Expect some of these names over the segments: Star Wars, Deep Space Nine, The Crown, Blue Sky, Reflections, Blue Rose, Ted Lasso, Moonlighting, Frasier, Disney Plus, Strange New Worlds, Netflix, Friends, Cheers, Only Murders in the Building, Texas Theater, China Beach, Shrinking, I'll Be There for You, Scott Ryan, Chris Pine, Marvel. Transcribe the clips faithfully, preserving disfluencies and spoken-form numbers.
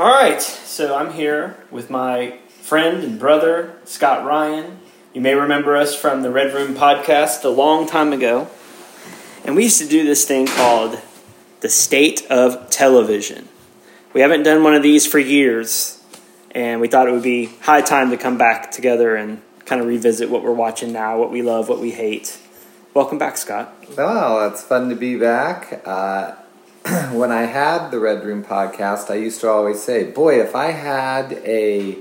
All right, so I'm here with my friend and brother, Scott Ryan. You may remember us from the Red Room podcast a long time ago. And we used to do this thing called the State of Television. We haven't done one of these for years, and we thought it would be high time to come back together and kind of revisit what we're watching now, what we love, what we hate. Welcome back, Scott. Well, it's fun to be back. Uh, when I had the Red Room podcast, I used to always say, boy, if I had a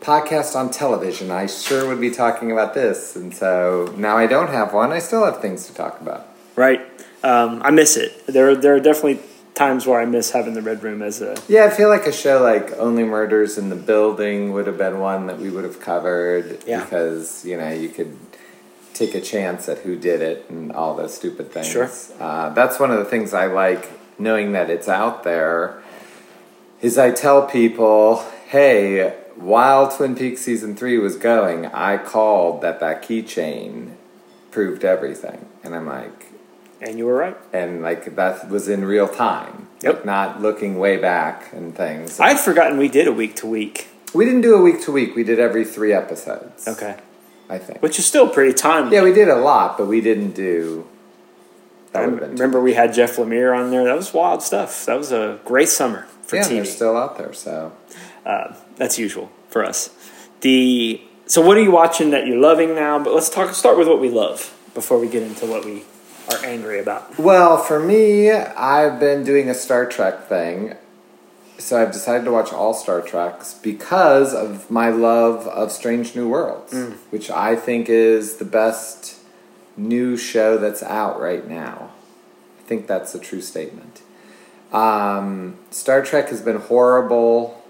podcast on television, I sure would be talking about this. And so now I don't have one. I still have things to talk about. Right. Um, I miss it. There, there are definitely times where I miss having the Red Room as a... Yeah, I feel like a show like Only Murders in the Building would have been one that we would have covered. Yeah. Because, you know, you could take a chance at who did it and all those stupid things. Sure. Uh, that's one of the things I like, knowing that it's out there, is I tell people, hey, while Twin Peaks Season three was going, I called that that keychain proved everything. And I'm like... And you were right. And, like, that was in real time. Yep. Like, not looking way back and things. I'd forgotten we did a week-to-week. We didn't do a week-to-week. We did every three episodes. Okay. I think. Which is still pretty timely. Yeah, we did a lot, but we didn't do... That I remember we had Jeff Lemire on there. That was wild stuff. That was a great summer for yeah, T V. Yeah, they're still out there, so... Uh, that's usual for us. The So what are you watching that you're loving now? But let's talk. start with what we love before we get into what we... are angry about? Well, for me, I've been doing a Star Trek thing. So I've decided to watch all Star Treks because of my love of Strange New Worlds, mm. which I think is the best new show that's out right now. I think that's a true statement. Um, Star Trek has been horrible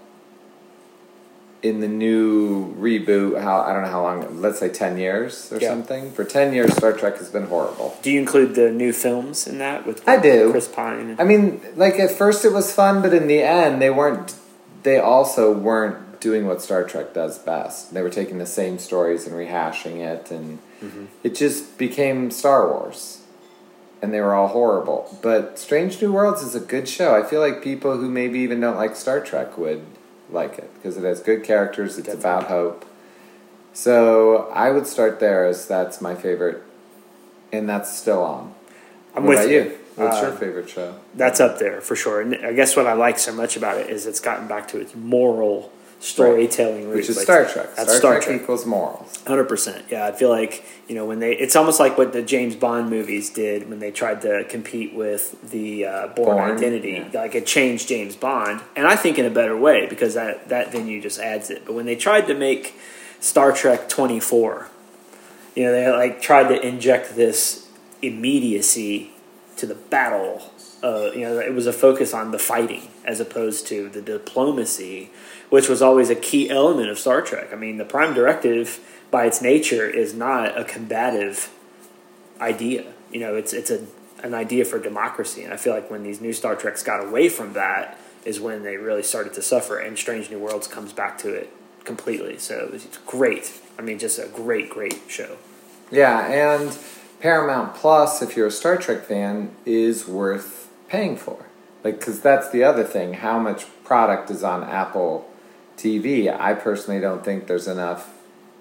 in the new reboot, how I don't know how long, let's say ten years or yeah. something. For ten years, Star Trek has been horrible. Do you include the new films in that? With I do. Chris Pine? I mean, like, at first it was fun, but in the end, they weren't, they also weren't doing what Star Trek does best. They were taking the same stories and rehashing it, and mm-hmm. it just became Star Wars. And they were all horrible. But Strange New Worlds is a good show. I feel like people who maybe even don't like Star Trek would... like it, because it has good characters, it's Definitely. about hope. So I would start there, as that's my favorite, and that's still on. I'm what with about you. you? What's uh, your favorite show? That's up there, for sure. And I guess what I like so much about it is it's gotten back to its moral storytelling right. Which is like, Star Trek. That's Star, Star Trek, Trek equals morals. one hundred percent. Yeah, I feel like, you know, when they... It's almost like what the James Bond movies did when they tried to compete with the uh, Bourne, Bourne Identity. Yeah. Like, it changed James Bond, and I think in a better way, because that, that venue just adds it. But when they tried to make Star Trek twenty-four, you know, they, like, tried to inject this immediacy to the battle. Uh, you know, it was a focus on the fighting as opposed to the diplomacy, which was always a key element of Star Trek. I mean, the Prime Directive, by its nature, is not a combative idea. You know, it's it's a an idea for democracy. And I feel like when these new Star Treks got away from that is when they really started to suffer. And Strange New Worlds comes back to it completely. So it was, it's great. I mean, just a great, great show. Yeah, and Paramount Plus, if you're a Star Trek fan, is worth paying for. Like, because that's the other thing. How much product is on Apple T V? I personally don't think there's enough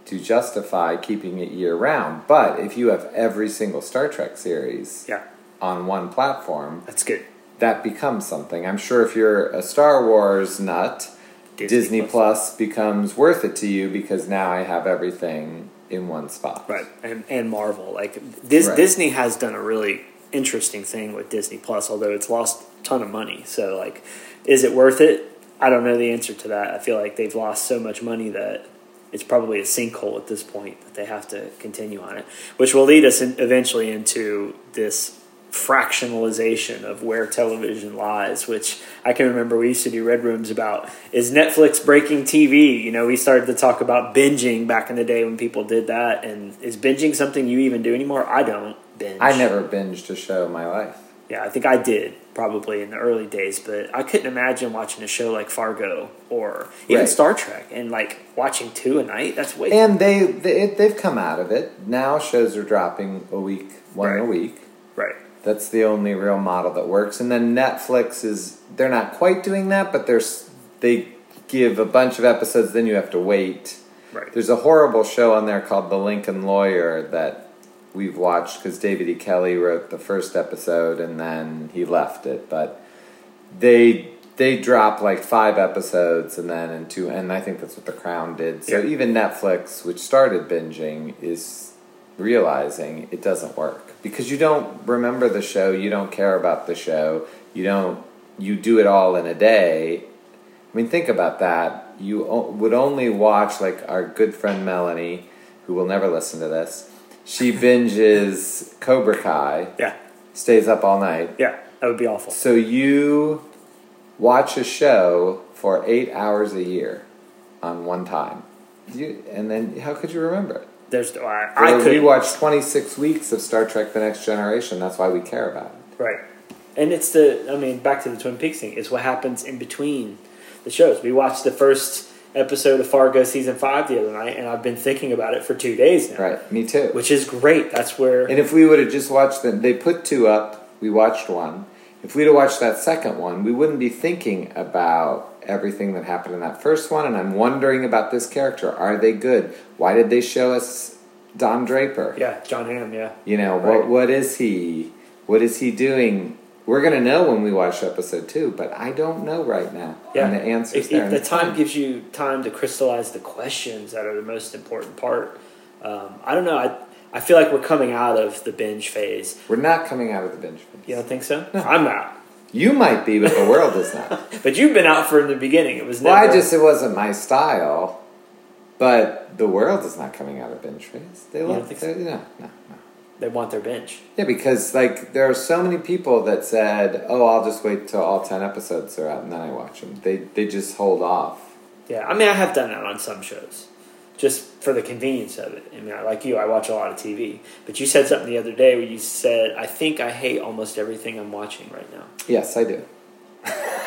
to justify keeping it year-round. But if you have every single Star Trek series yeah. on one platform... That's good. That becomes something. I'm sure if you're a Star Wars nut, Disney, Disney Plus. Plus becomes worth it to you because now I have everything in one spot. Right, and, and Marvel. Like Dis- right. Disney has done a really interesting thing with Disney Plus, although it's lost a ton of money. So, like, is it worth it? I don't know the answer to that. I feel like they've lost so much money that it's probably a sinkhole at this point that they have to continue on it, which will lead us in eventually into this fractionalization of where television lies, which I can remember we used to do Red Rooms about, is Netflix breaking T V? You know, we started to talk about binging back in the day when people did that, and is binging something you even do anymore? I don't binge. I never binged a show in my life. Yeah, I think I did probably in the early days, but I couldn't imagine watching a show like Fargo or even right. Star Trek and like watching two a night. That's way and they, they they've come out of it now. Shows are dropping a week, one right. a week. Right. That's the only real model that works. And then Netflix is they're not quite doing that, but they're they give a bunch of episodes, then you have to wait. Right. There's a horrible show on there called The Lincoln Lawyer that we've watched because David E. Kelley wrote the first episode and then he left it. But they they drop like five episodes and then in two, and I think that's what The Crown did. So yeah. Even Netflix, which started binging, is realizing it doesn't work because you don't remember the show, you don't care about the show, you don't you do it all in a day. I mean, think about that. You o- would only watch, like, our good friend Melanie, who will never listen to this. She binges Cobra Kai. Yeah. Stays up all night. Yeah, that would be awful. So you watch a show for eight hours a year on one time. You, and then how could you remember it? There's, I, I could. We watched twenty-six weeks of Star Trek The Next Generation. That's why we care about it. Right. And it's the, I mean, back to the Twin Peaks thing. It's what happens in between the shows. We watched the first episode of Fargo season five the other night, and I've been thinking about it for two days now. Right, me too. Which is great. That's where. And if we would have just watched them, they put two up. We watched one. If we'd have watched that second one, we wouldn't be thinking about everything that happened in that first one. And I'm wondering about this character. Are they good? Why did they show us Don Draper? Yeah, John Hamm. Yeah. You know right. what? What is he? What is he doing? We're going to know when we watch episode two, but I don't know right now. Yeah. And the answer's there. It, the time, time gives you time to crystallize the questions that are the most important part. Um, I don't know. I I feel like we're coming out of the binge phase. We're not coming out of the binge phase. You don't think so? No. I'm not. You might be, but the world is not. But you've been out from the beginning. It was never... Well, I just... It wasn't my style, but the world is not coming out of binge phase. They love it. So? No, no, no. They want their binge. Yeah, because like there are so many people that said, "Oh, I'll just wait till all ten episodes are out and then I watch them." They they just hold off. Yeah, I mean, I have done that on some shows, just for the convenience of it. I mean, like you, I watch a lot of T V. But you said something the other day where you said, "I think I hate almost everything I'm watching right now." Yes, I do.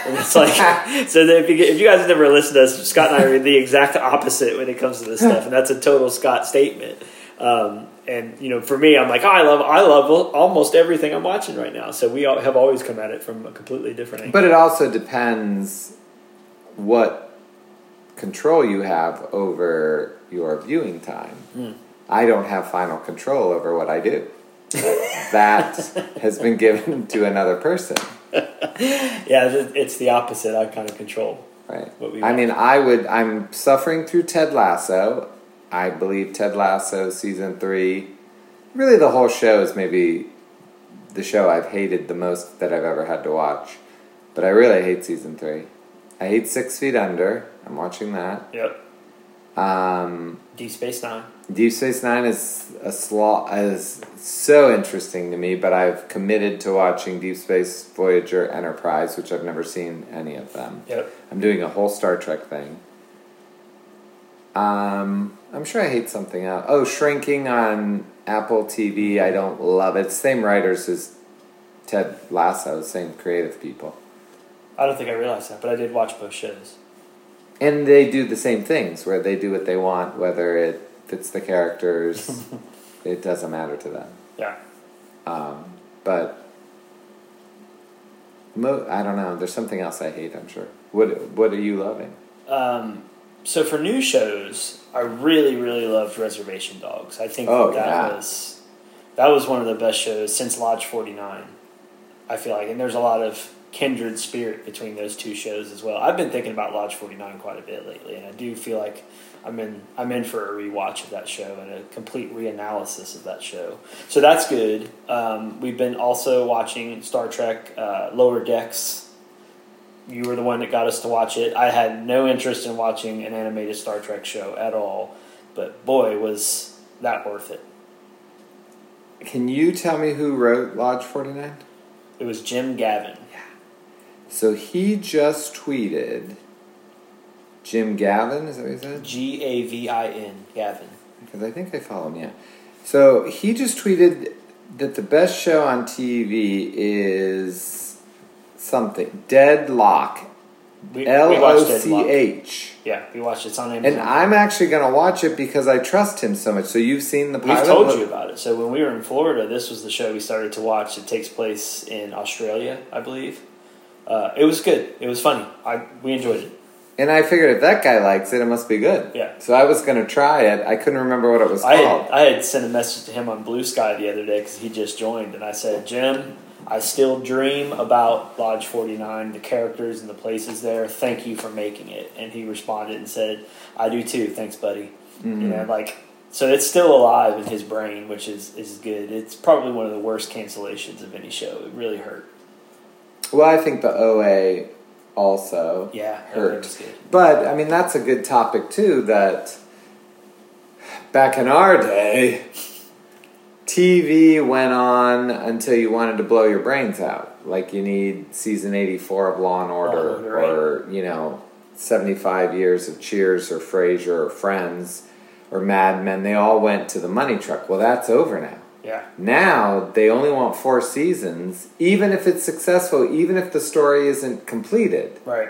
And it's like, so that if you, if you guys have never listened to us, Scott and I are the exact opposite when it comes to this stuff, and that's a total Scott statement. Um, and, you know, for me, I'm like, oh, I love I love almost everything I'm watching right now. So we all have always come at it from a completely different angle. But it also depends what control you have over your viewing time. Mm. I don't have final control over what I do. That has been given to another person. Yeah, it's the opposite. I kind of control right. what we I mean, I would, I'm suffering through Ted Lasso. I believe Ted Lasso season three, really the whole show is maybe the show I've hated the most that I've ever had to watch. But I really hate season three. I hate Six Feet Under. I'm watching that. Yep. Um, Deep Space Nine. Deep Space Nine is a slot is so interesting to me, but I've committed to watching Deep Space, Voyager, Enterprise, which I've never seen any of them. Yep. I'm doing a whole Star Trek thing. Um, I'm sure I hate something else. Oh, Shrinking on Apple T V. I don't love it. Same writers as Ted Lasso, same creative people. I don't think I realized that, but I did watch both shows. And they do the same things, where they do what they want, whether it fits the characters. It doesn't matter to them. Yeah. Um, but mo- I don't know. There's something else I hate, I'm sure. What What are you loving? Um... So for new shows, I really, really loved Reservation Dogs. I think oh, that yeah. was that was one of the best shows since Lodge forty-nine, I feel like. And there's a lot of kindred spirit between those two shows as well. I've been thinking about Lodge forty-nine quite a bit lately, and I do feel like I'm in I'm in for a rewatch of that show and a complete reanalysis of that show. So that's good. Um, we've been also watching Star Trek uh, Lower Decks. You were the one that got us to watch it. I had no interest in watching an animated Star Trek show at all, but boy, was that worth it. Can you tell me who wrote Lodge forty-nine? It was Jim Gavin. Yeah. So he just tweeted, Jim Gavin, is that what he said? G A V I N, Gavin. Because I think I follow him, yeah. So he just tweeted that the best show on T V is... something. Deadlock. L O C H. Yeah, we watched it. It's on Amazon. And I'm actually going to watch it because I trust him so much. So you've seen the pilot? We've told you about it. So when we were in Florida, this was the show we started to watch. It takes place in Australia, I believe. Uh, it was good. It was funny. I We enjoyed it. And I figured if that guy likes it, it must be good. Yeah. So I was going to try it. I couldn't remember what it was I called. Had, I had sent a message to him on Blue Sky the other day because he just joined. And I said, Jim, I still dream about Lodge forty-nine, the characters and the places there. Thank you for making it. And he responded and said, I do too. Thanks, buddy. Mm-hmm. You know, like, so it's still alive in his brain, which is, is good. It's probably one of the worst cancellations of any show. It really hurt. Well, I think the O A... also yeah, hurt. But, I mean, that's a good topic, too, that back in our day, T V went on until you wanted to blow your brains out. Like, you need season eighty-four of Law and Order, oh, right. or, you know, seventy-five years of Cheers or Frasier or Friends or Mad Men. They all went to the money truck. Well, that's over now. Yeah. Now, they only want four seasons, even if it's successful, even if the story isn't completed. Right.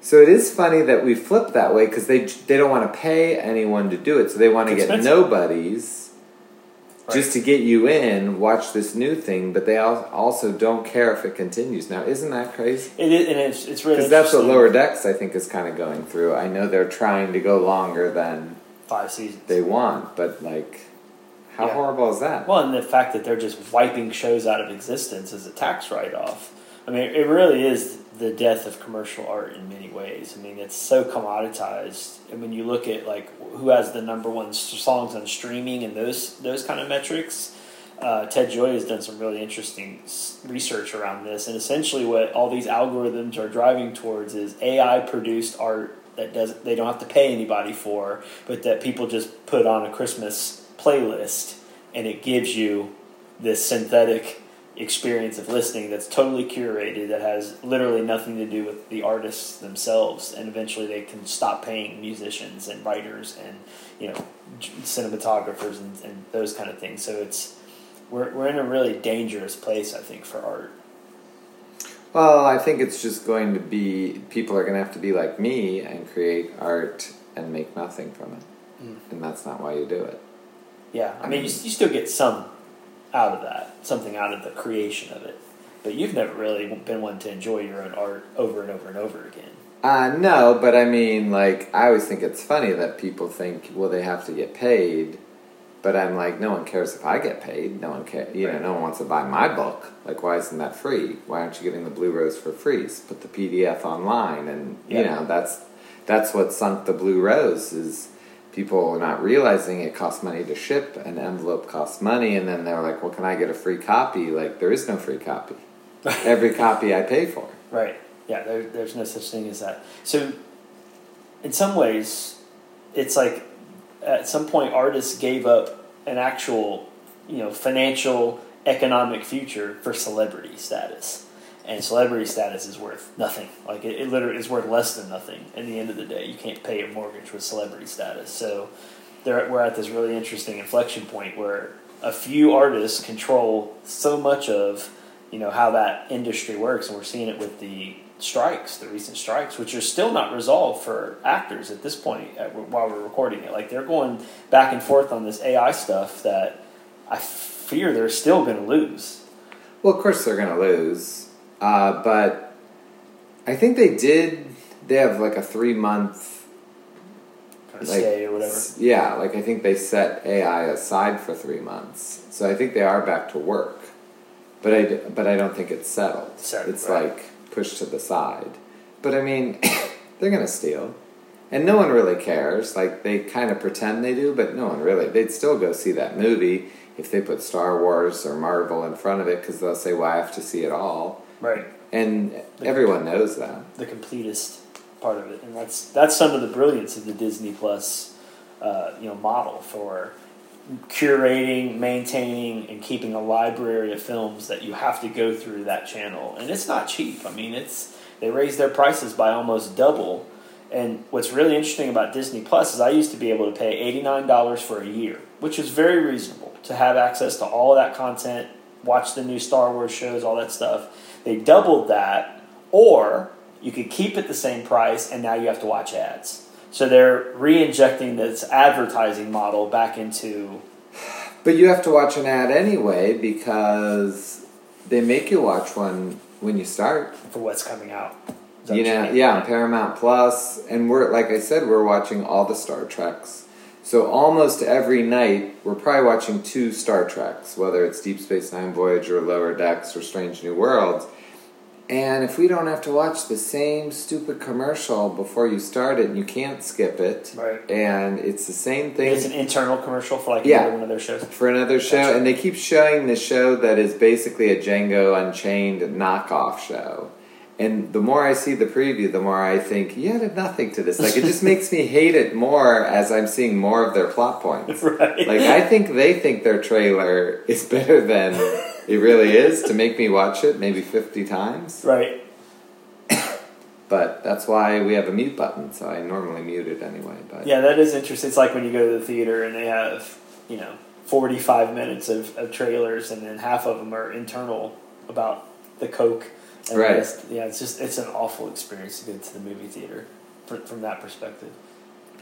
So it is funny that we flip that way, because they they don't want to pay anyone to do it, so they want to get nobodies right. just to get you in, watch this new thing, but they also don't care if it continues. Now, isn't that crazy? It is, and it's, it's really interesting. Because that's what Lower Decks, I think, is kind of going through. I know they're trying to go longer than... Five seasons. ...they want, but, like... How yeah. horrible is that? Well, and the fact that they're just wiping shows out of existence as a tax write-off. I mean, it really is the death of commercial art in many ways. I mean, it's so commoditized. And when you look at, like, who has the number one songs on streaming and those those kind of metrics, uh, Ted Joy has done some really interesting research around this. And essentially what all these algorithms are driving towards is A I-produced art that doesn't they don't have to pay anybody for, but that people just put on a Christmas playlist, and it gives you this synthetic experience of listening that's totally curated, that has literally nothing to do with the artists themselves. And eventually they can stop paying musicians and writers and, you know, cinematographers and, and those kind of things. So it's we're we're in a really dangerous place, I think, for art. Well, I think it's just going to be people are going to have to be like me and create art and make nothing from it. Mm. And that's not why you do it. Yeah, I mean, you, you still get some out of that, something out of the creation of it. But you've never really been one to enjoy your own art over and over and over again. Uh, no, but I mean, like, I always think it's funny that people think, well, they have to get paid. But I'm like, no one cares if I get paid. No one cares. You right. know, no one wants to buy my book. Like, why isn't that free? Why aren't you getting the Blue Rose for free? So put the P D F online. And, yeah. you know, that's that's what sunk the Blue Rose is... People were not realizing it costs money to ship, an envelope costs money, and then they're like, well, can I get a free copy? Like, there is no free copy. Every copy I pay for. Right. Yeah, there, there's no such thing as that. So, in some ways, it's like, at some point, artists gave up an actual, you know, financial, economic future for celebrity status. And celebrity status is worth nothing. Like, it, it literally is worth less than nothing. At the end of the day, you can't pay a mortgage with celebrity status. So there, we're at this really interesting inflection point where a few artists control so much of, you know, how that industry works. And we're seeing it with the strikes, the recent strikes, which are still not resolved for actors at this point at, while we're recording it. Like, they're going back and forth on this A I stuff that I fear they're still going to lose. Well, of course they're going to lose. Uh, but I think they did, they have like a three-month like, stay or whatever. Yeah, like I think they set A I aside for three months. So I think they are back to work. But I, but I don't think it's settled. settled it's right. like pushed to the side. But I mean, they're going to steal. And no one really cares. Like they kind of pretend they do, but no one really. They'd still go see that movie if they put Star Wars or Marvel in front of it because they'll say, well, I have to see it all. Right. And the, everyone knows that. The completest part of it. And that's that's some of the brilliance of the Disney Plus uh, you know, model for curating, maintaining, and keeping a library of films that you have to go through that channel. And it's not cheap. I mean, it's they raise their prices by almost double. And what's really interesting about Disney Plus is I used to be able to pay eighty-nine dollars for a year, which is very reasonable to have access to all of that content, watch the new Star Wars shows, all that stuff. They doubled that, or you could keep it the same price, and now you have to watch ads. So they're re-injecting this advertising model back into... But you have to watch an ad anyway, because they make you watch one when you start. For what's coming out. That's you know, true. Yeah, Paramount Plus. And we're, like I said, we're watching all the Star Treks. So almost every night, we're probably watching two Star Treks, whether it's Deep Space Nine, Voyager, Lower Decks, or Strange New Worlds. And if we don't have to watch the same stupid commercial before you start it, and you can't skip it, right? And it's the same thing. It's an internal commercial for like yeah, another show. For another show, right. And they keep showing the show that is basically a Django Unchained knockoff show. And the more I see the preview, the more I think, you added nothing to this. Like, it just makes me hate it more as I'm seeing more of their plot points. Right. Like, I think they think their trailer is better than it really is to make me watch it maybe fifty times. Right. But that's why we have a mute button, so I normally mute it anyway. But yeah, that is interesting. It's like when you go to the theater and they have, you know, forty-five minutes of, of trailers, and then half of them are internal about the Coke. And right. It's, yeah, it's just it's an awful experience to go to the movie theater for, from that perspective.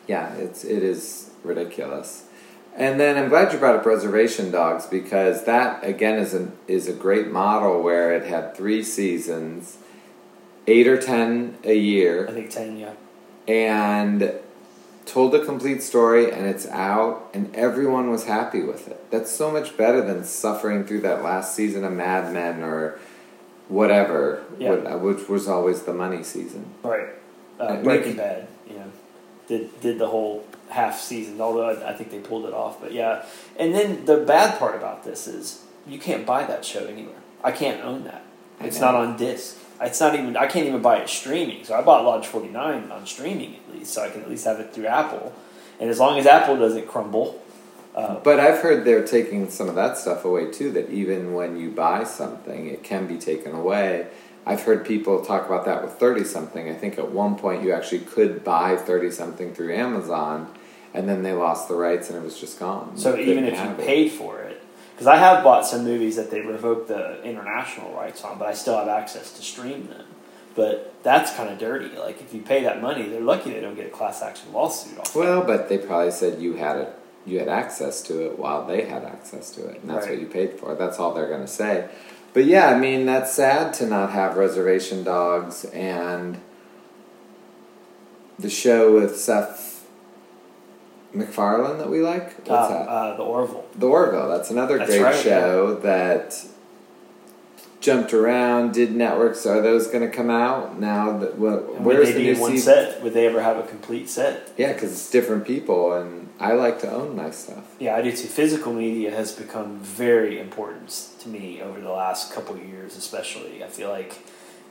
Yeah, it's it is ridiculous. And then I'm glad you brought up Reservation Dogs, because that again is an is a great model where it had three seasons, eight or ten a year. I think ten, yeah. And told a complete story, and it's out, and everyone was happy with it. That's so much better than suffering through that last season of Mad Men or whatever, yeah. Which was always the money season. Right. Uh, Breaking Bad, you know, did did the whole half season, although I, I think they pulled it off. But yeah, and then the bad part about this is you can't buy that show anywhere. I can't own that. It's not on disc. It's not even, I can't even buy it streaming. So I bought Lodge forty-nine on streaming at least, so I can at least have it through Apple. And as long as Apple doesn't crumble. Uh, but I've heard they're taking some of that stuff away too, that even when you buy something, it can be taken away. I've heard people talk about that with thirty-something. I think at one point you actually could buy thirty-something through Amazon, and then they lost the rights and it was just gone. So they even if you it. paid for it, because I have bought some movies that they revoked the international rights on, but I still have access to stream them. But that's kind of dirty. Like, if you pay that money, they're lucky they don't get a class action lawsuit off. Well, but they probably said you had it. You had access to it while they had access to it. And that's right. What you paid for. That's all they're going to say. But yeah, I mean, that's sad to not have Reservation Dogs and the show with Seth MacFarlane that we like. What's uh, that? Uh, the Orville. The Orville. That's another that's great right, show yeah. that jumped around, did networks. Are those going to come out now? That, well, and where's would they the be new one season? Set? Would they ever have a complete set? Yeah, because it's different people, and I like to own my stuff. Yeah, I do too. Physical media has become very important to me over the last couple of years, especially. I feel like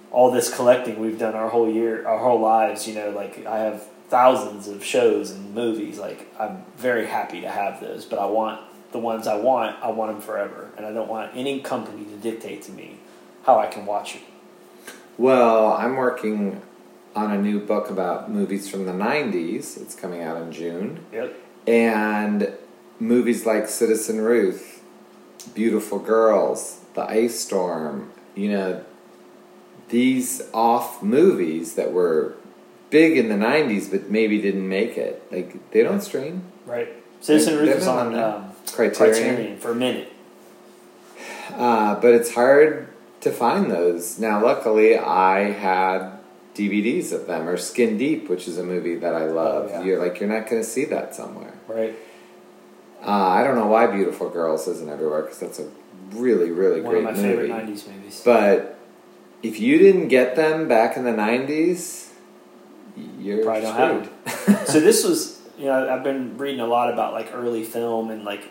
all this collecting we've done our whole year, our whole lives, you know, like I have thousands of shows and movies. Like, I'm very happy to have those, but I want the ones I want, I want them forever. And I don't want any company to dictate to me how I can watch it. Well, I'm working on a new book about movies from the nineties. It's coming out in June. Yep. And movies like Citizen Ruth, Beautiful Girls, The Ice Storm, you know, these off movies that were big in the nineties but maybe didn't make it. Like, they don't stream. Right. Citizen Ruth is on um, Criterion. Criterion for a minute. Uh, but it's hard to find those. Now, luckily, I had D V Ds of them, or Skin Deep, which is a movie that I love. Oh, yeah. You're like, you're not going to see that somewhere. Right. Uh, I don't know why Beautiful Girls isn't everywhere, because that's a really, really One great movie. One of my movie. favorite nineties movies. But if you didn't get them back in the nineties, you're probably screwed. Don't have So this was... You know, I've been reading a lot about, like, early film and, like,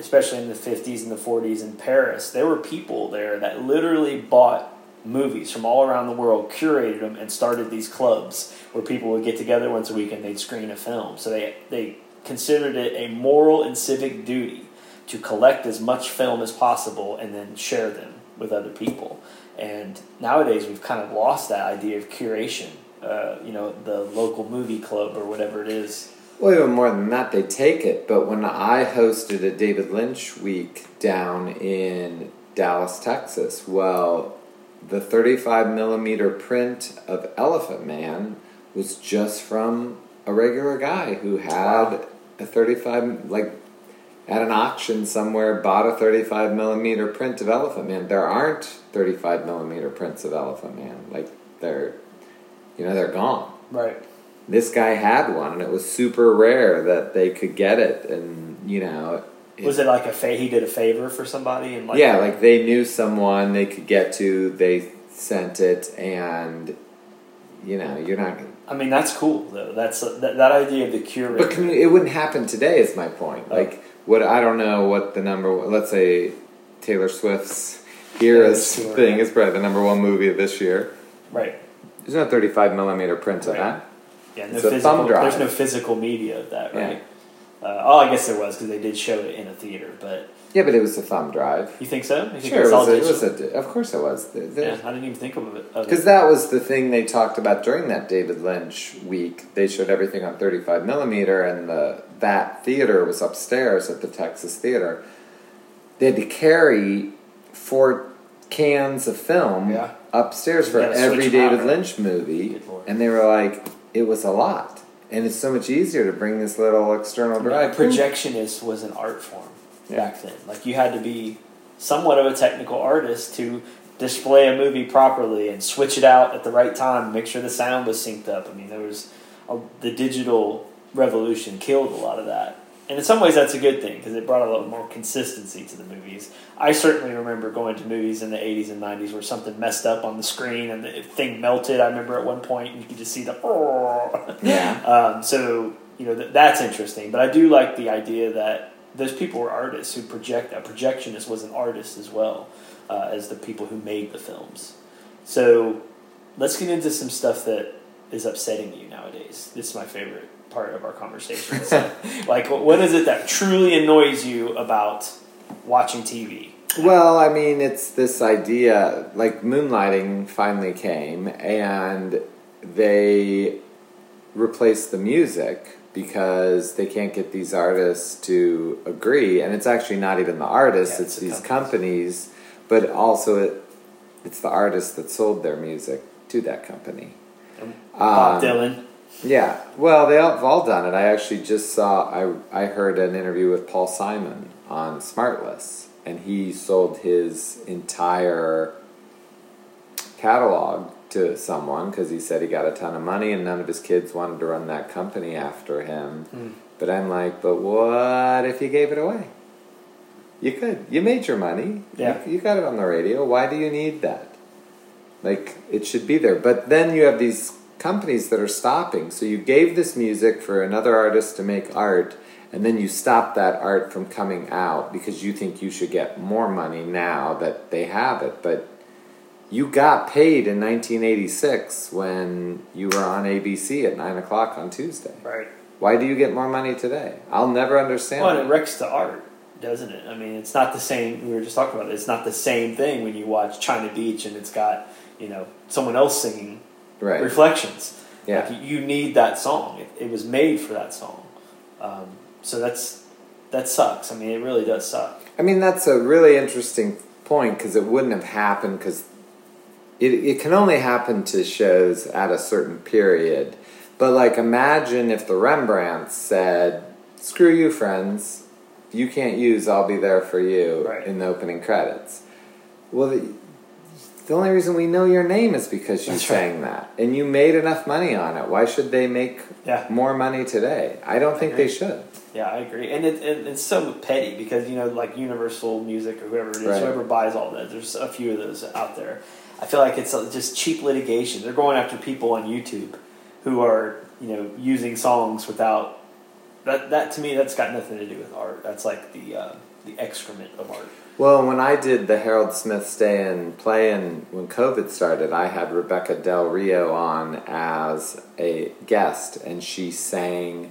especially in the fifties and the forties in Paris. There were people there that literally bought movies from all around the world, curated them, and started these clubs where people would get together once a week and they'd screen a film. So they they considered it a moral and civic duty to collect as much film as possible and then share them with other people. And nowadays we've kind of lost that idea of curation, uh, you know, the local movie club or whatever it is. Well, even more than that, they take it. But when I hosted a David Lynch week down in Dallas, Texas, well, the thirty-five millimeter print of Elephant Man was just from a regular guy who had wow. a thirty-five, like, at an auction somewhere, bought a thirty-five millimeter print of Elephant Man. There aren't thirty-five millimeter prints of Elephant Man. Like, they're you know, they're gone. Right. This guy had one, and it was super rare that they could get it, and, you know... It, was it like a fa- he did a favor for somebody? And like, yeah, they, like they knew someone they could get to, they sent it, and, you know, you're not... I mean, that's cool, though. That's uh, that, that idea of the curator. But can, it wouldn't happen today, is my point. Oh. Like, what I don't know what the number... Let's say Taylor Swift's Eras Taylor thing right. is probably the number one movie of this year. Right. There's no thirty-five millimeter print right. of that. Yeah, no physical, thumb drive. There's no physical media of that, right? Yeah. Uh, oh, I guess there was, because they did show it in a theater, but... Yeah, but it was a thumb drive. You think so? You think sure, it was, all it was a, of course it was. The, the, yeah, I didn't even think of it. Because that was the thing they talked about during that David Lynch week. They showed everything on thirty-five millimeter, and the that theater was upstairs at the Texas Theater. They had to carry four cans of film yeah. upstairs for every David Lynch movie, and they were like... It was a lot, and it's so much easier to bring this little external drive. I mean, projectionist was an art form yeah. back then. Like, you had to be somewhat of a technical artist to display a movie properly and switch it out at the right time, make sure the sound was synced up. I mean, there was a, the digital revolution killed a lot of that, and in some ways that's a good thing because it brought a lot more consistency to the movies. I certainly remember going to movies in the eighties and nineties where something messed up on the screen and the thing melted. I remember at one point you could just see the... Oh. Yeah. Um, so, you know, th- that's interesting. But I do like the idea that those people were artists who project... A projectionist was an artist as well uh, as the people who made the films. So let's get into some stuff that is upsetting you nowadays. This is my favorite part of our conversation. So, like, what is it that truly annoys you about watching T V? Well, I mean, it's this idea, like, Moonlighting finally came, and they replaced the music because they can't get these artists to agree, and it's actually not even the artists, yeah, it's, it's these companies, companies but also it, it's the artists that sold their music to that company. Um, Bob Dylan. Yeah, well, they've all done it. I actually just saw, I I heard an interview with Paul Simon on Smartless, and he sold his entire catalog to someone because he said he got a ton of money and none of his kids wanted to run that company after him. Mm. But I'm like, but what if you gave it away? You could. You made your money. Yeah. You, you got it on the radio. Why do you need that? Like, it should be there. But then you have these companies that are stopping. So you gave this music for another artist to make art, and then you stop that art from coming out because you think you should get more money now that they have it. But you got paid in nineteen eighty-six when you were on A B C at nine o'clock on Tuesday. Right. Why do you get more money today? I'll never understand. Well, that. It wrecks the art, doesn't it? I mean, it's not the same. We were just talking about it. It's not the same thing when you watch China Beach and it's got, you know, someone else singing right. Reflections. Yeah. Like, you need that song. It, it was made for that song. Um, So that's that sucks. I mean, it really does suck. I mean, that's a really interesting point because it wouldn't have happened because it, it can only happen to shows at a certain period. But, like, imagine if the Rembrandts said, screw you, Friends. You can't use I'll Be There For You right. in the opening credits. Well, the, the only reason we know your name is because you that's sang right. that. And you made enough money on it. Why should they make yeah. more money today? I don't I think agree. They should. Yeah, I agree. And it, it, it's so petty because, you know, like Universal Music or whoever it is, right. whoever buys all that, there's a few of those out there. I feel like it's just cheap litigation. They're going after people on YouTube who are, you know, using songs without... That, that to me, that's got nothing to do with art. That's like the uh, the excrement of art. Well, when I did the Harold Smith Stay and Play, and when COVID started, I had Rebecca Del Rio on as a guest, and she sang...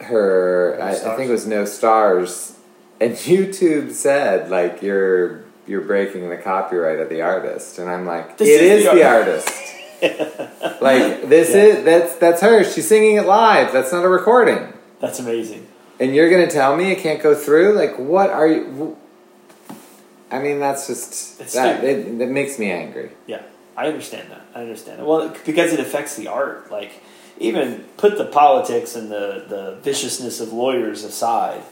her no I, I think it was No Stars, and YouTube said, like, you're you're breaking the copyright of the artist, and I'm like, this it is, is the, the artist, artist. Like, this yeah. is that's that's her, she's singing it live, that's not a recording. That's amazing. And you're gonna tell me it can't go through? Like, what are you... I mean, that's just... It's that it, it makes me angry. Yeah, I understand that I understand that. Well, because it affects the art. Like, even put the politics and the, the viciousness of lawyers aside,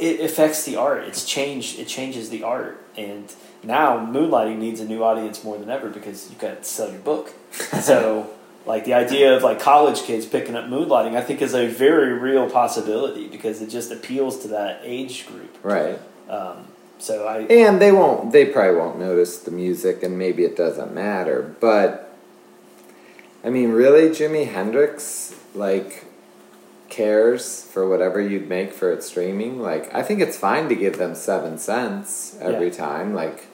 it affects the art. It's changed. It changes the art. And now Moonlighting needs a new audience more than ever because you've got to sell your book. So like the idea of like college kids picking up Moonlighting, I think is a very real possibility because it just appeals to that age group. Right. Um, so I and they won't. They probably won't notice the music, and maybe it doesn't matter. But I mean, really, Jimi Hendrix like cares for whatever you'd make for it streaming. Like, I think it's fine to give them seven cents every yeah. time. Like,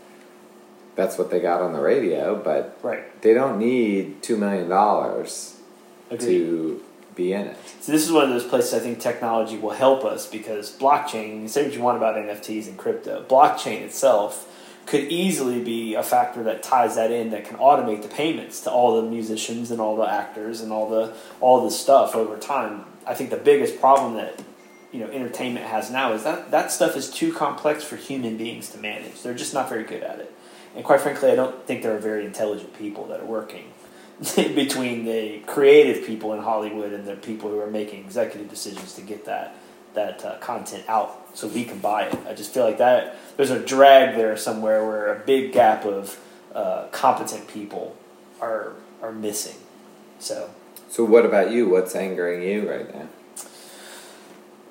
that's what they got on the radio. But right. they don't need two million dollars to be in it. So this is one of those places I think technology will help us because blockchain, say what you want about N F Ts and crypto, blockchain itself could easily be a factor that ties that in that can automate the payments to all the musicians and all the actors and all the all the stuff over time. I think the biggest problem that you know entertainment has now is that that stuff is too complex for human beings to manage. They're just not very good at it. And quite frankly, I don't think there are very intelligent people that are working between the creative people in Hollywood and the people who are making executive decisions to get that that uh, content out so we can buy it. I just feel like that there's a drag there somewhere where a big gap of uh, competent people are are missing. So, so what about you? What's angering you right now?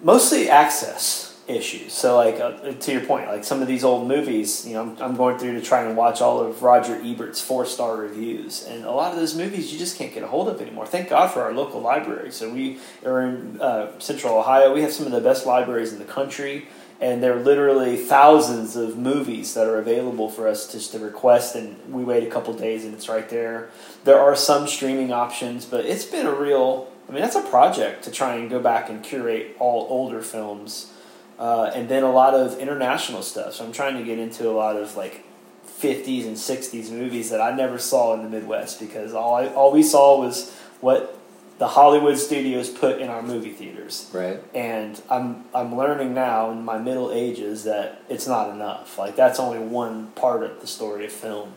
Mostly access issues. So, like uh, to your point, like some of these old movies, you know, I'm, I'm going through to try and watch all of Roger Ebert's four-star reviews, and a lot of those movies you just can't get a hold of anymore. Thank God for our local library. So we are in uh, Central Ohio. We have some of the best libraries in the country, and there are literally thousands of movies that are available for us just to request, and we wait a couple days, and it's right there. There are some streaming options, but it's been a real... I mean, that's a project to try and go back and curate all older films. Uh, and then a lot of international stuff. So I'm trying to get into a lot of like fifties and sixties movies that I never saw in the Midwest because all I, all we saw was what the Hollywood studios put in our movie theaters. Right. And I'm I'm learning now in my middle ages that it's not enough. Like that's only one part of the story of film.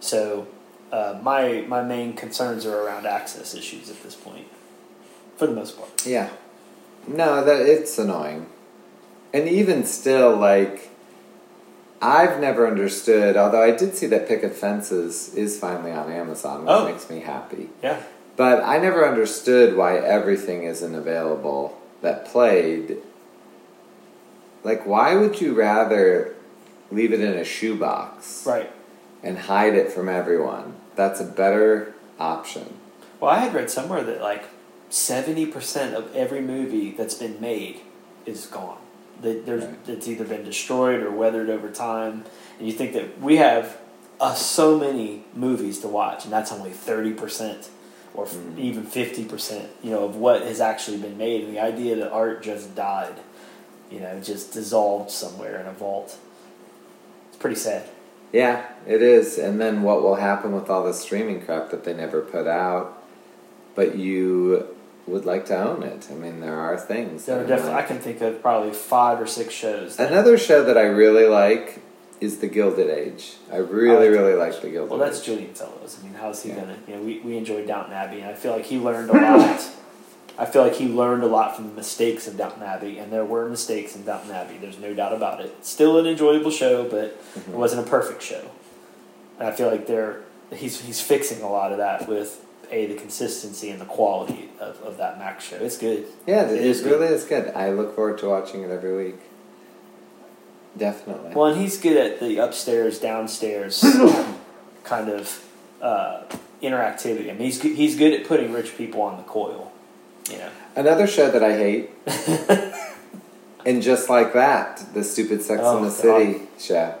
So uh, my my main concerns are around access issues at this point, for the most part. Yeah. No, that it's annoying. And even still, like, I've never understood, although I did see that Picket Fences is finally on Amazon, which oh. makes me happy. Yeah. But I never understood why everything isn't available that played. Like, why would you rather leave it in a shoebox? Right. And hide it from everyone? That's a better option. Well, I had read somewhere that, like, seventy percent of every movie that's been made is gone. That there's right. It's either been destroyed or weathered over time, and you think that we have uh, so many movies to watch, and that's only thirty percent or f- mm. even fifty percent, you know, of what has actually been made. And the idea that art just died, you know, just dissolved somewhere in a vault. It's pretty sad. Yeah, it is. And then what will happen with all the streaming crap that they never put out, but you would like to own it? I mean, there are things. There are definitely. Like. I can think of probably five or six shows. That Another show that I really like is The Gilded Age. I really, I like really like The Gilded Age. Well, that's Julian Fellowes. I mean, how's he yeah. gonna? You know, we we enjoyed Downton Abbey, and I feel like he learned a lot. I feel like he learned a lot from the mistakes of Downton Abbey, and there were mistakes in Downton Abbey. There's no doubt about it. Still an enjoyable show, but mm-hmm. it wasn't a perfect show. And I feel like there he's he's fixing a lot of that with. A, the consistency and the quality of, of that Max show. It's good. Yeah, it, it is really good. is good. I look forward to watching it every week. Definitely. Well, and he's good at the upstairs, downstairs kind of uh, interactivity. I mean, he's, he's good at putting rich people on the coil. You know? Another show that I hate, and just like that, the stupid Sex oh, and the City God. show.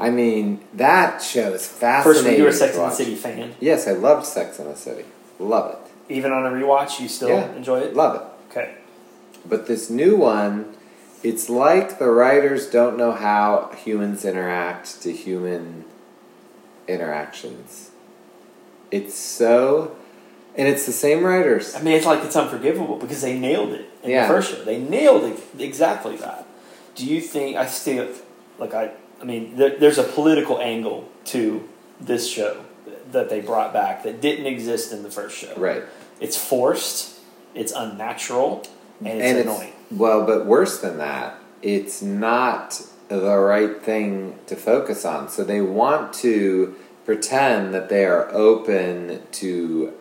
I mean, that show is fascinating. First, you were a Sex and the City fan. Yes, I loved Sex and the City. Love it. Even on a rewatch, you still yeah, enjoy it? Love it. Okay. But this new one, it's like the writers don't know how humans interact to human interactions. It's so... And it's the same writers. I mean, it's like it's unforgivable because they nailed it in yeah. the first show. They nailed it exactly that. Do you think... I still... Like, I... I mean, there's a political angle to this show that they brought back that didn't exist in the first show. Right. It's forced, it's unnatural, and it's and annoying. It's, well, but worse than that, it's not the right thing to focus on. So they want to pretend that they are open to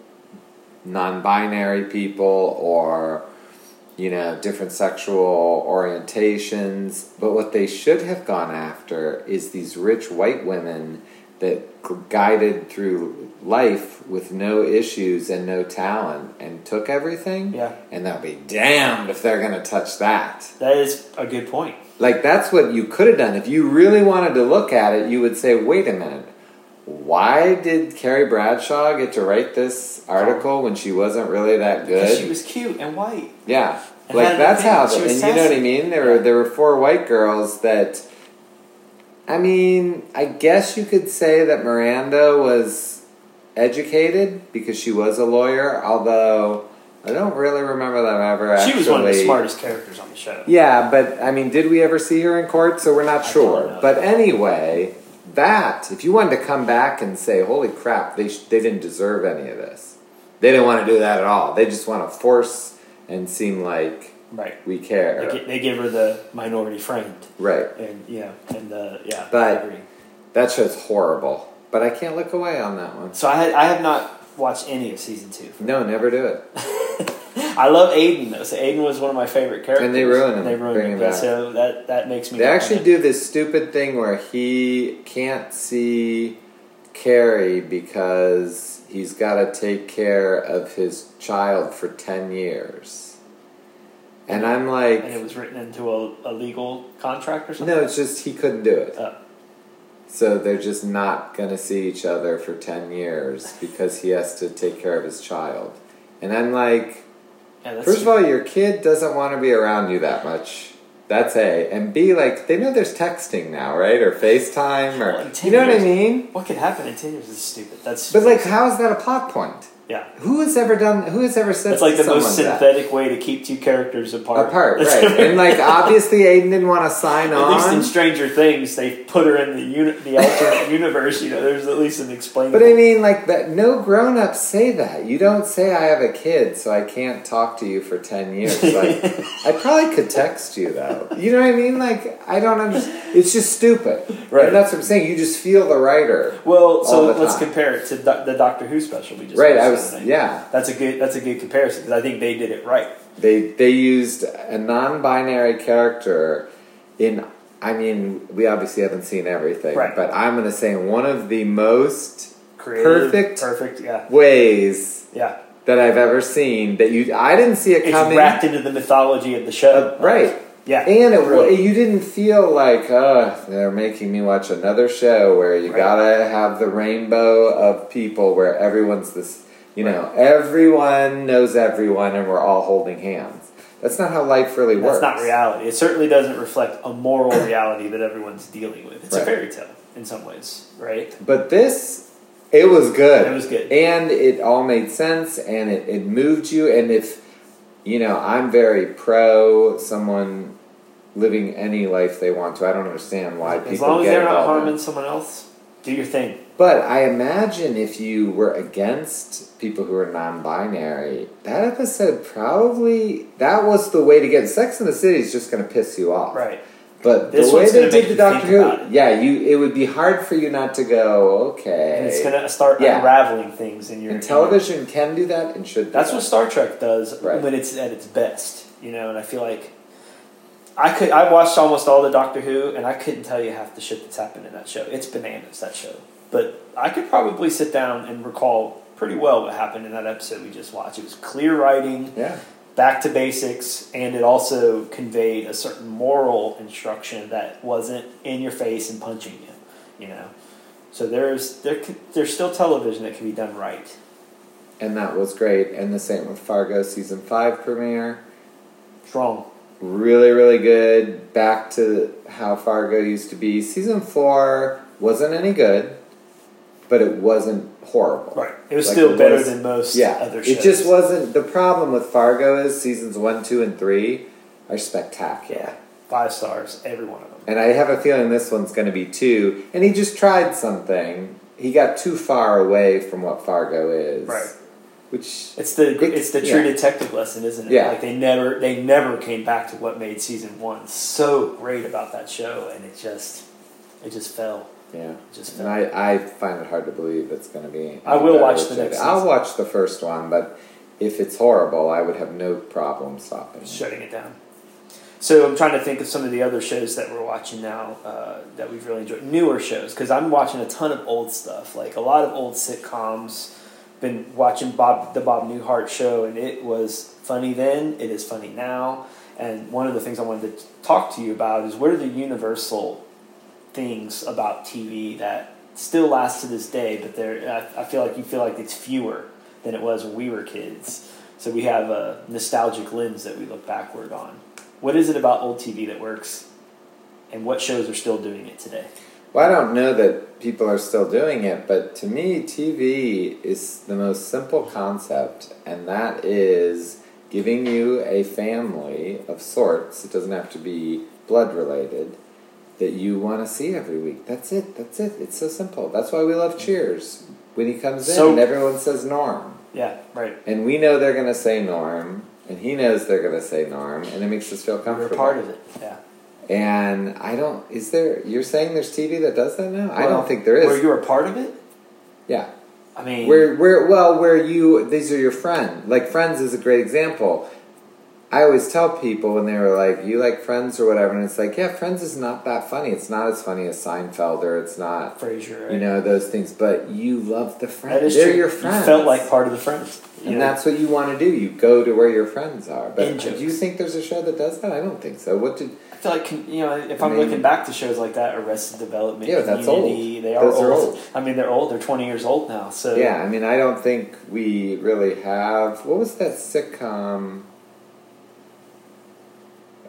non-binary people or, you know, different sexual orientations. But what they should have gone after is these rich white women that guided through life with no issues and no talent and took everything. Yeah. And they'll be damned if they're going to touch that. That is a good point. Like, that's what you could have done. If you really wanted to look at it, you would say, wait a minute, why did Carrie Bradshaw get to write this article when she wasn't really that good? Because she was cute and white. Yeah. And like, that's how... She was and sassy. You know what I mean? There were, there were four white girls that... I mean, I guess you could say that Miranda was educated because she was a lawyer, although... I don't really remember them ever actually. She was one of the smartest characters on the show. Yeah, but, I mean, did we ever see her in court? So we're not I sure. But anyway, that, if you wanted to come back and say, holy crap, they sh- they didn't deserve any of this. They didn't want to do that at all. They just want to force and seem like right. we care. They, they give her the minority friend. Right. And, yeah, and the, yeah, but I agree. That show's horrible. But I can't look away on that one. So I had, I have not... watch any of season two. No, never do it. I love Aiden though. So Aiden was one of my favorite characters. And they ruin him. They ruin him. Back. So that, that makes me... They actually do this stupid thing where he can't see Carrie because he's got to take care of his child for ten years. And, and I'm like... And it was written into a, a legal contract or something? No, it's just he couldn't do it. Oh. So they're just not going to see each other for ten years because he has to take care of his child. And I'm like, yeah, first of all, your kid doesn't want to be around you that much. That's A. And B, like, they know there's texting now, right? Or FaceTime or... Well, you know years, what I mean? What could happen in ten years is stupid. That's stupid. But, like, how is that a plot point? Yeah. Who has ever done... Who has ever said It's like the most synthetic that? way to keep two characters apart. Apart, right. And, like, obviously Aiden didn't want to sign at on. At least in Stranger Things, they put her in the uni- the alternate universe. You know, there's at least an explainable... But, I mean, like, that, no grown-ups say that. You don't say, I have a kid, so I can't talk to you for ten years. Like, I probably could text you, though. You know what I mean? Like, I don't understand. It's just stupid. Right. And that's what I'm saying. You just feel the writer. Well, so let's compare it to do- the Doctor Who special we just Right, I was Yeah, that's a good that's a good comparison because I think they did it right. They they used a non-binary character in. I mean, we obviously haven't seen everything, right. But I'm going to say one of the most Creative, perfect, perfect, yeah. ways, yeah. that I've ever seen. That you, I didn't see it it's coming. It's wrapped into the mythology of the show, uh, right? Yeah, and it really. You didn't feel like, oh, they're making me watch another show where you right. gotta have the rainbow of people where everyone's this. You know, right. everyone knows everyone and we're all holding hands. That's not how life really works. That's not reality. It certainly doesn't reflect a moral reality that everyone's dealing with. It's right. a fairy tale in some ways, right? But this, it was good. It was good. And it all made sense and it, it moved you. And if, you know, I'm very pro someone living any life they want to. I don't understand why as people get... As long as they're not harming in. someone else, do your thing. But I imagine if you were against people who are non-binary, that episode probably... That was the way to get... Sex in the City is just going to piss you off. Right. But this the way they did the Doctor Who... Yeah, you. It would be hard for you not to go, okay... And it's going to start yeah. unraveling things in your... And television opinion. Can do that and should do That's that. What Star Trek does right. when it's at its best. You know, and I feel like... I could. I watched almost all the Doctor Who, and I couldn't tell you half the shit that's happened in that show. It's bananas, that show. But I could probably sit down and recall pretty well what happened in that episode we just watched. It was clear writing, yeah. back to basics, and it also conveyed a certain moral instruction that wasn't in your face and punching you. You know, so there's there there's still television that can be done right. And that was great. And the same with Fargo season five premiere. Strong. Really, really good. Back to how Fargo used to be. Season four wasn't any good. But it wasn't horrible. Right. It was like still it better was, than most yeah, other shows. It just wasn't... The problem with Fargo is seasons one, two, and three are spectacular. Yeah. Five stars, every one of them. And I have a feeling this one's going to be two. And he just tried something. He got too far away from what Fargo is. Right. Which it's the it, it's the true yeah. detective lesson, isn't it? Yeah. Like they never they never came back to what made season one so great about that show, and it just it just fell. Yeah. It just fell. And I, I find it hard to believe it's going to be. I will watch the next season. I'll watch the first one, but if it's horrible, I would have no problem stopping it. Shutting it down. So I'm trying to think of some of the other shows that we're watching now uh, that we've really enjoyed. Newer shows, because I'm watching a ton of old stuff, like a lot of old sitcoms. Been watching Bob the Bob Newhart show, and it was funny then, it is funny now. And one of the things I wanted to talk to you about is what are the universal things about T V that still last to this day, but there I, I feel like you feel like it's fewer than it was when we were kids. So we have a nostalgic lens that we look backward on. What is it about old T V that works, and what shows are still doing it today? Well, I don't know that people are still doing it, but to me, T V is the most simple concept, and that is giving you a family of sorts. It doesn't have to be blood-related, that you want to see every week. That's it. That's it. It's so simple. That's why we love Cheers. When he comes in, so, and everyone says Norm. Yeah, right. And we know they're going to say Norm, and he knows they're going to say Norm, and it makes us feel comfortable. We're part of it, yeah. And I don't, is there, you're saying there's T V that does that now? Well, I don't think there is. Where you're a part of it? Yeah. I mean. Where, where, well, where you, these are your friends. Like, Friends is a great example. I always tell people when they were like, you like Friends or whatever, and it's like, yeah, Friends is not that funny. It's not as funny as Seinfeld, or it's not. Frasier, right? You know, those things. But you love the Friends. That is They're true. Your friends. You felt like part of the Friends. And know? That's what you want to do. You go to where your friends are. But do you think there's a show that does that? I don't think so. What did... I feel like, you know, if I'm I mean, looking back to shows like that, Arrested Development, yeah, that's Community, old. They are Those old. are old. I mean, they're old. They're twenty years old now. So yeah, I mean, I don't think we really have. What was that sitcom?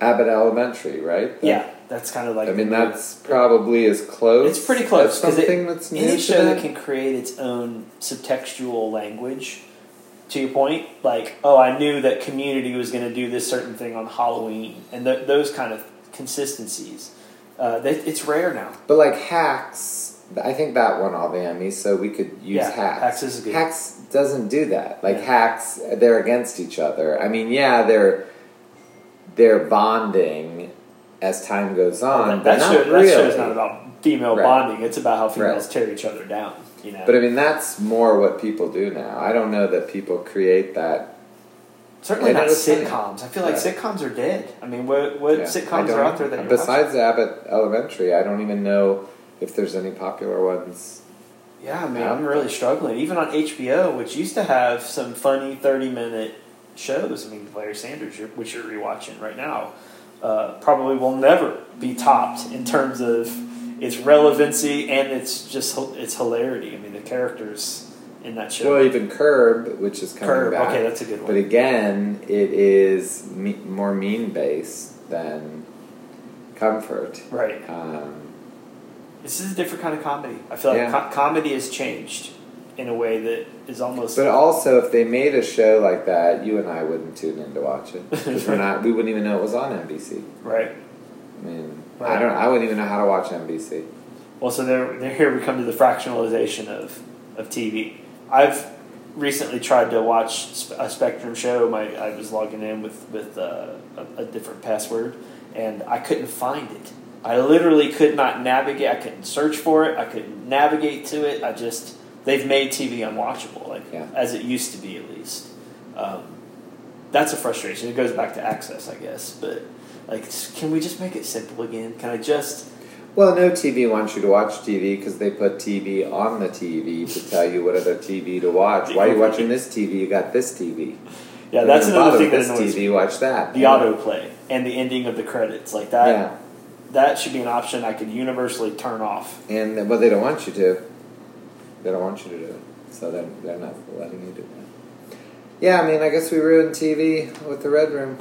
Abbott Elementary, right? That, yeah, that's kind of like. I mean, that's movie. probably as close. It's pretty close. That's something it, that's new. Any show that can create its own subtextual language. To your point, like, oh, I knew that Community was going to do this certain thing on Halloween, and th- those kind of consistencies. Uh, they, it's rare now. But like Hacks, I think that won all the Emmys, so we could use yeah, Hacks. Hacks is good. Hacks doesn't do that. Like yeah. Hacks, they're against each other. I mean, yeah, they're they're bonding as time goes on. Oh, that, but that, not show, really. That show's not about female right. bonding. It's about how females right. tear each other down. You know. But I mean, that's more what people do now. I don't know that people create that. Certainly not sitcoms. I feel like yeah. sitcoms are dead. I mean, what what yeah. sitcoms are out there that besides watching? Abbott Elementary, I don't even know if there's any popular ones. Yeah, I mean, I'm really struggling. Even on H B O, which used to have some funny thirty-minute shows. I mean, Blair Sanders, which you're rewatching right now, uh, probably will never be topped in terms of its relevancy and its just its hilarity. I mean, the characters in that show. Well, even Curb, which is coming Curb. back. Okay, that's a good one. But again, it is me- more meme-based than comfort. Right. Um, this is a different kind of comedy. I feel like yeah. com- comedy has changed in a way that is almost... But also, if they made a show like that, you and I wouldn't tune in to watch it. Because we're not, we wouldn't even know it was on N B C. Right. I mean... Right. I don't. I wouldn't even know how to watch N B C. Well, so there, there, here we come to the fractionalization of, of T V. I've recently tried to watch a Spectrum show. My I was logging in with with uh, a, a different password, and I couldn't find it. I literally could not navigate. I couldn't search for it. I couldn't navigate to it. I just they've made T V unwatchable, like yeah. as it used to be at least. Um, that's a frustration. It goes back to access, I guess, but. Like, can we just make it simple again? Can I just... Well, no T V wants you to watch T V because they put T V on the T V to tell you what other T V to watch. Why are you watching this T V? You got this T V. Yeah, and that's another thing that annoys me. T V, watch that. The yeah. autoplay and the ending of the credits. Like, that yeah. that should be an option I could universally turn off. And well, they don't want you to. They don't want you to do it. So they're, they're not letting you do that. Yeah, I mean, I guess we ruined T V with the Red Room.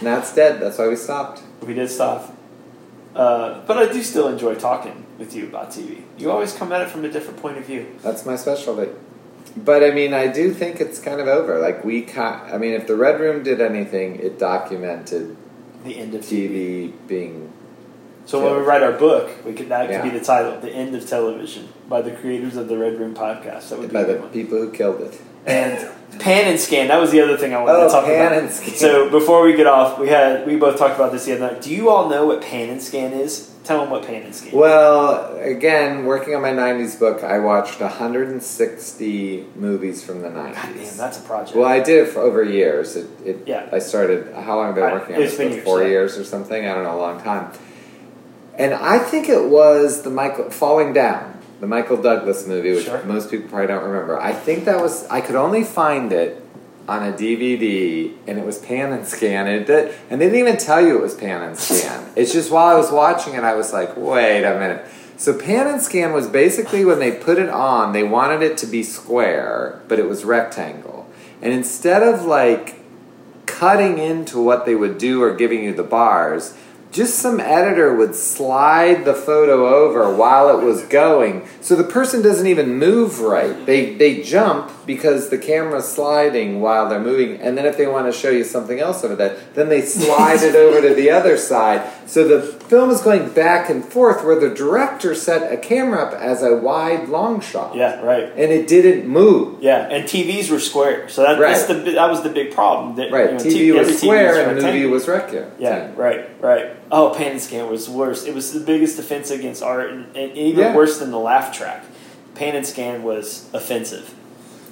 Now it's dead. That's why we stopped. We did stop. Uh, but I do still enjoy talking with you about T V. You always come at it from a different point of view. That's my specialty. But, I mean, I do think it's kind of over. Like, we... Ca- I mean, if the Red Room did anything, it documented... The end of T V. T V being So when we write our book, we could that yeah. could be the title, "The End of Television," by the creators of the Red Room podcast. That would be by the one. people who killed it. And pan and scan. That was the other thing I wanted oh, to talk pan about. And scan. So before we get off, we had we both talked about this the other night. Do you all know what pan and scan is? Tell them what pan and scan. Well, again, working on my nineties book, I watched one hundred sixty movies from the nineties. God damn, that's a project. Well, I did it for over years. It, it, yeah. I started. How long have I been working on this book? Four years or something. I don't know, a long time. And I think it was the Michael Falling Down, the Michael Douglas movie, which sure. most people probably don't remember. I think that was I could only find it on a D V D, and it was pan and scan, and, it did, and they didn't even tell you it was pan and scan. It's just while I was watching it, I was like, wait a minute. So pan and scan was basically when they put it on, they wanted it to be square, but it was rectangle. And instead of like cutting into what they would do or giving you the bars, just some editor would slide the photo over while it was going. So the person doesn't even move right. They they jump because the camera's sliding while they're moving. And then if they want to show you something else over that, then they slide it over to the other side. So the film is going back and forth where the director set a camera up as a wide long shot. Yeah, right. And it didn't move. Yeah, and T Vs were square. So that, right. that's the, that was the big problem. That, right, you know, T V, T V was square T V was and the movie was rectangular. Yeah, right, right. Oh, pan and scan was worse. It was the biggest offense against art, and, and even yeah. worse than the laugh track. Pan and scan was offensive.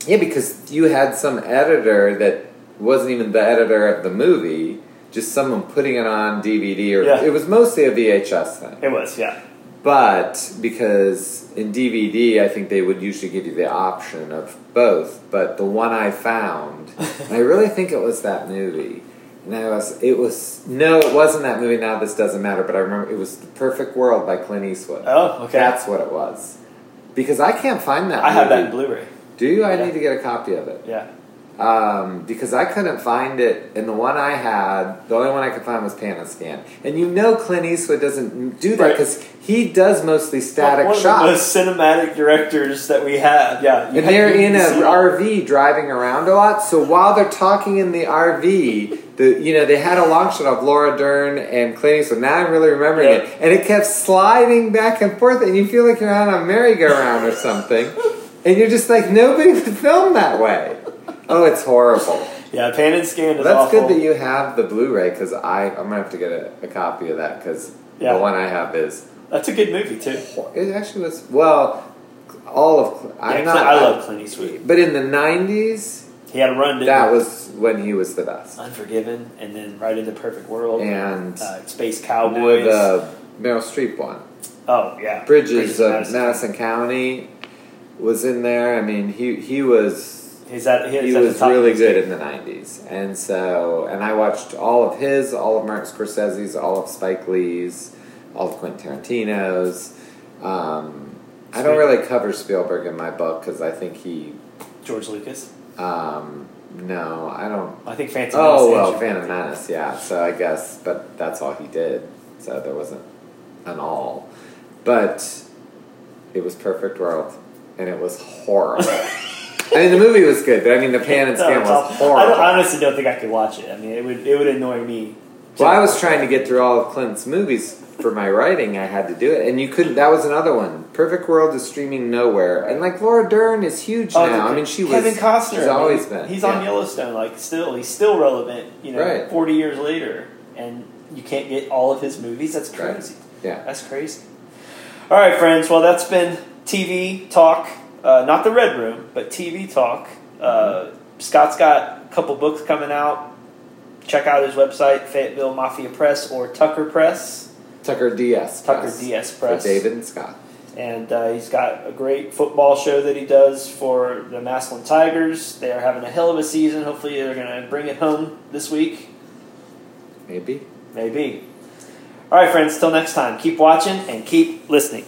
Yeah, because you had some editor that wasn't even the editor of the movie, just someone putting it on D V D. or yeah. It was mostly a V H S thing. It was, yeah. But because in D V D, I think they would usually give you the option of both. But the one I found, and I really think it was that movie. No, it was, it was no, it wasn't that movie. Now this doesn't matter, but I remember it was The Perfect World by Clint Eastwood. Oh, okay, that's what it was. Because I can't find that. I movie. have that in Blu-ray. Do you? Yeah. I need to get a copy of it. Yeah. Um, because I couldn't find it, and the one I had, the only one I could find was Pan and Scan. And you know, Clint Eastwood doesn't do that because right. he does mostly static well, one shots. One of the most cinematic directors that we have, yeah. And they're in an R V driving around a lot, so while they're talking in the R V. The, you know, they had a long shot of Laura Dern and Clint Eastwood. Now I'm really remembering yep. it. And it kept sliding back and forth, and you feel like you're on a merry-go-round or something. And you're just like, nobody would film that way. Oh, it's horrible. Yeah, pan and scan is That's awful. That's good that you have the Blu-ray, because I'm going to have to get a, a copy of that, because yeah. the one I have is... That's a good movie, too. It actually was... Well, all of... I'm yeah, not, I love Clint Eastwood. But in the nineties... He had a run, didn't That he? was when he was the best. Unforgiven, and then right into Perfect World. And uh, Space Cowboys. The Meryl Streep one. Oh, yeah. Bridges, Bridges of Madison. Madison County was in there. I mean, he he was, he's at, he's he at was really good in the nineties. And so, and I watched all of his, all of Martin Scorsese's, all of Spike Lee's, all of Quentin Tarantino's. Um, I don't really cover Spielberg in my book because I think he... George Lucas? Um, no, I don't... I think Phantom Menace. Oh, well, Phantom Menace, yeah. So I guess, but that's all he did. So there wasn't an all. But it was Perfect World, and it was horrible. I mean, the movie was good, but I mean, the pan and scan no, was awful. horrible. I, don't, I honestly don't think I could watch it. I mean, it would it would annoy me. Well, I was trying to get through all of Clint's movies for my writing. I had to do it, and you couldn't. That was another one. Perfect World is streaming nowhere, and like Laura Dern is huge oh, now. The, I mean, she Kevin was. Kevin Costner. She's always I mean, been. He's yeah. on Yellowstone. Like, still, he's still relevant. You know, right. forty years later, and you can't get all of his movies. That's crazy. Right. Yeah, that's crazy. All right, friends. Well, that's been T V talk. Uh, not the Red Room, but T V talk. Uh, Scott's got a couple books coming out. Check out his website, Fayetteville Mafia Press or Tucker Press. Tucker D S Tucker Press. D S Press. For David and Scott. And uh, he's got a great football show that he does for the Massillon Tigers. They are having a hell of a season. Hopefully they're going to bring it home this week. Maybe. Maybe. All right, friends. Till next time. Keep watching and keep listening.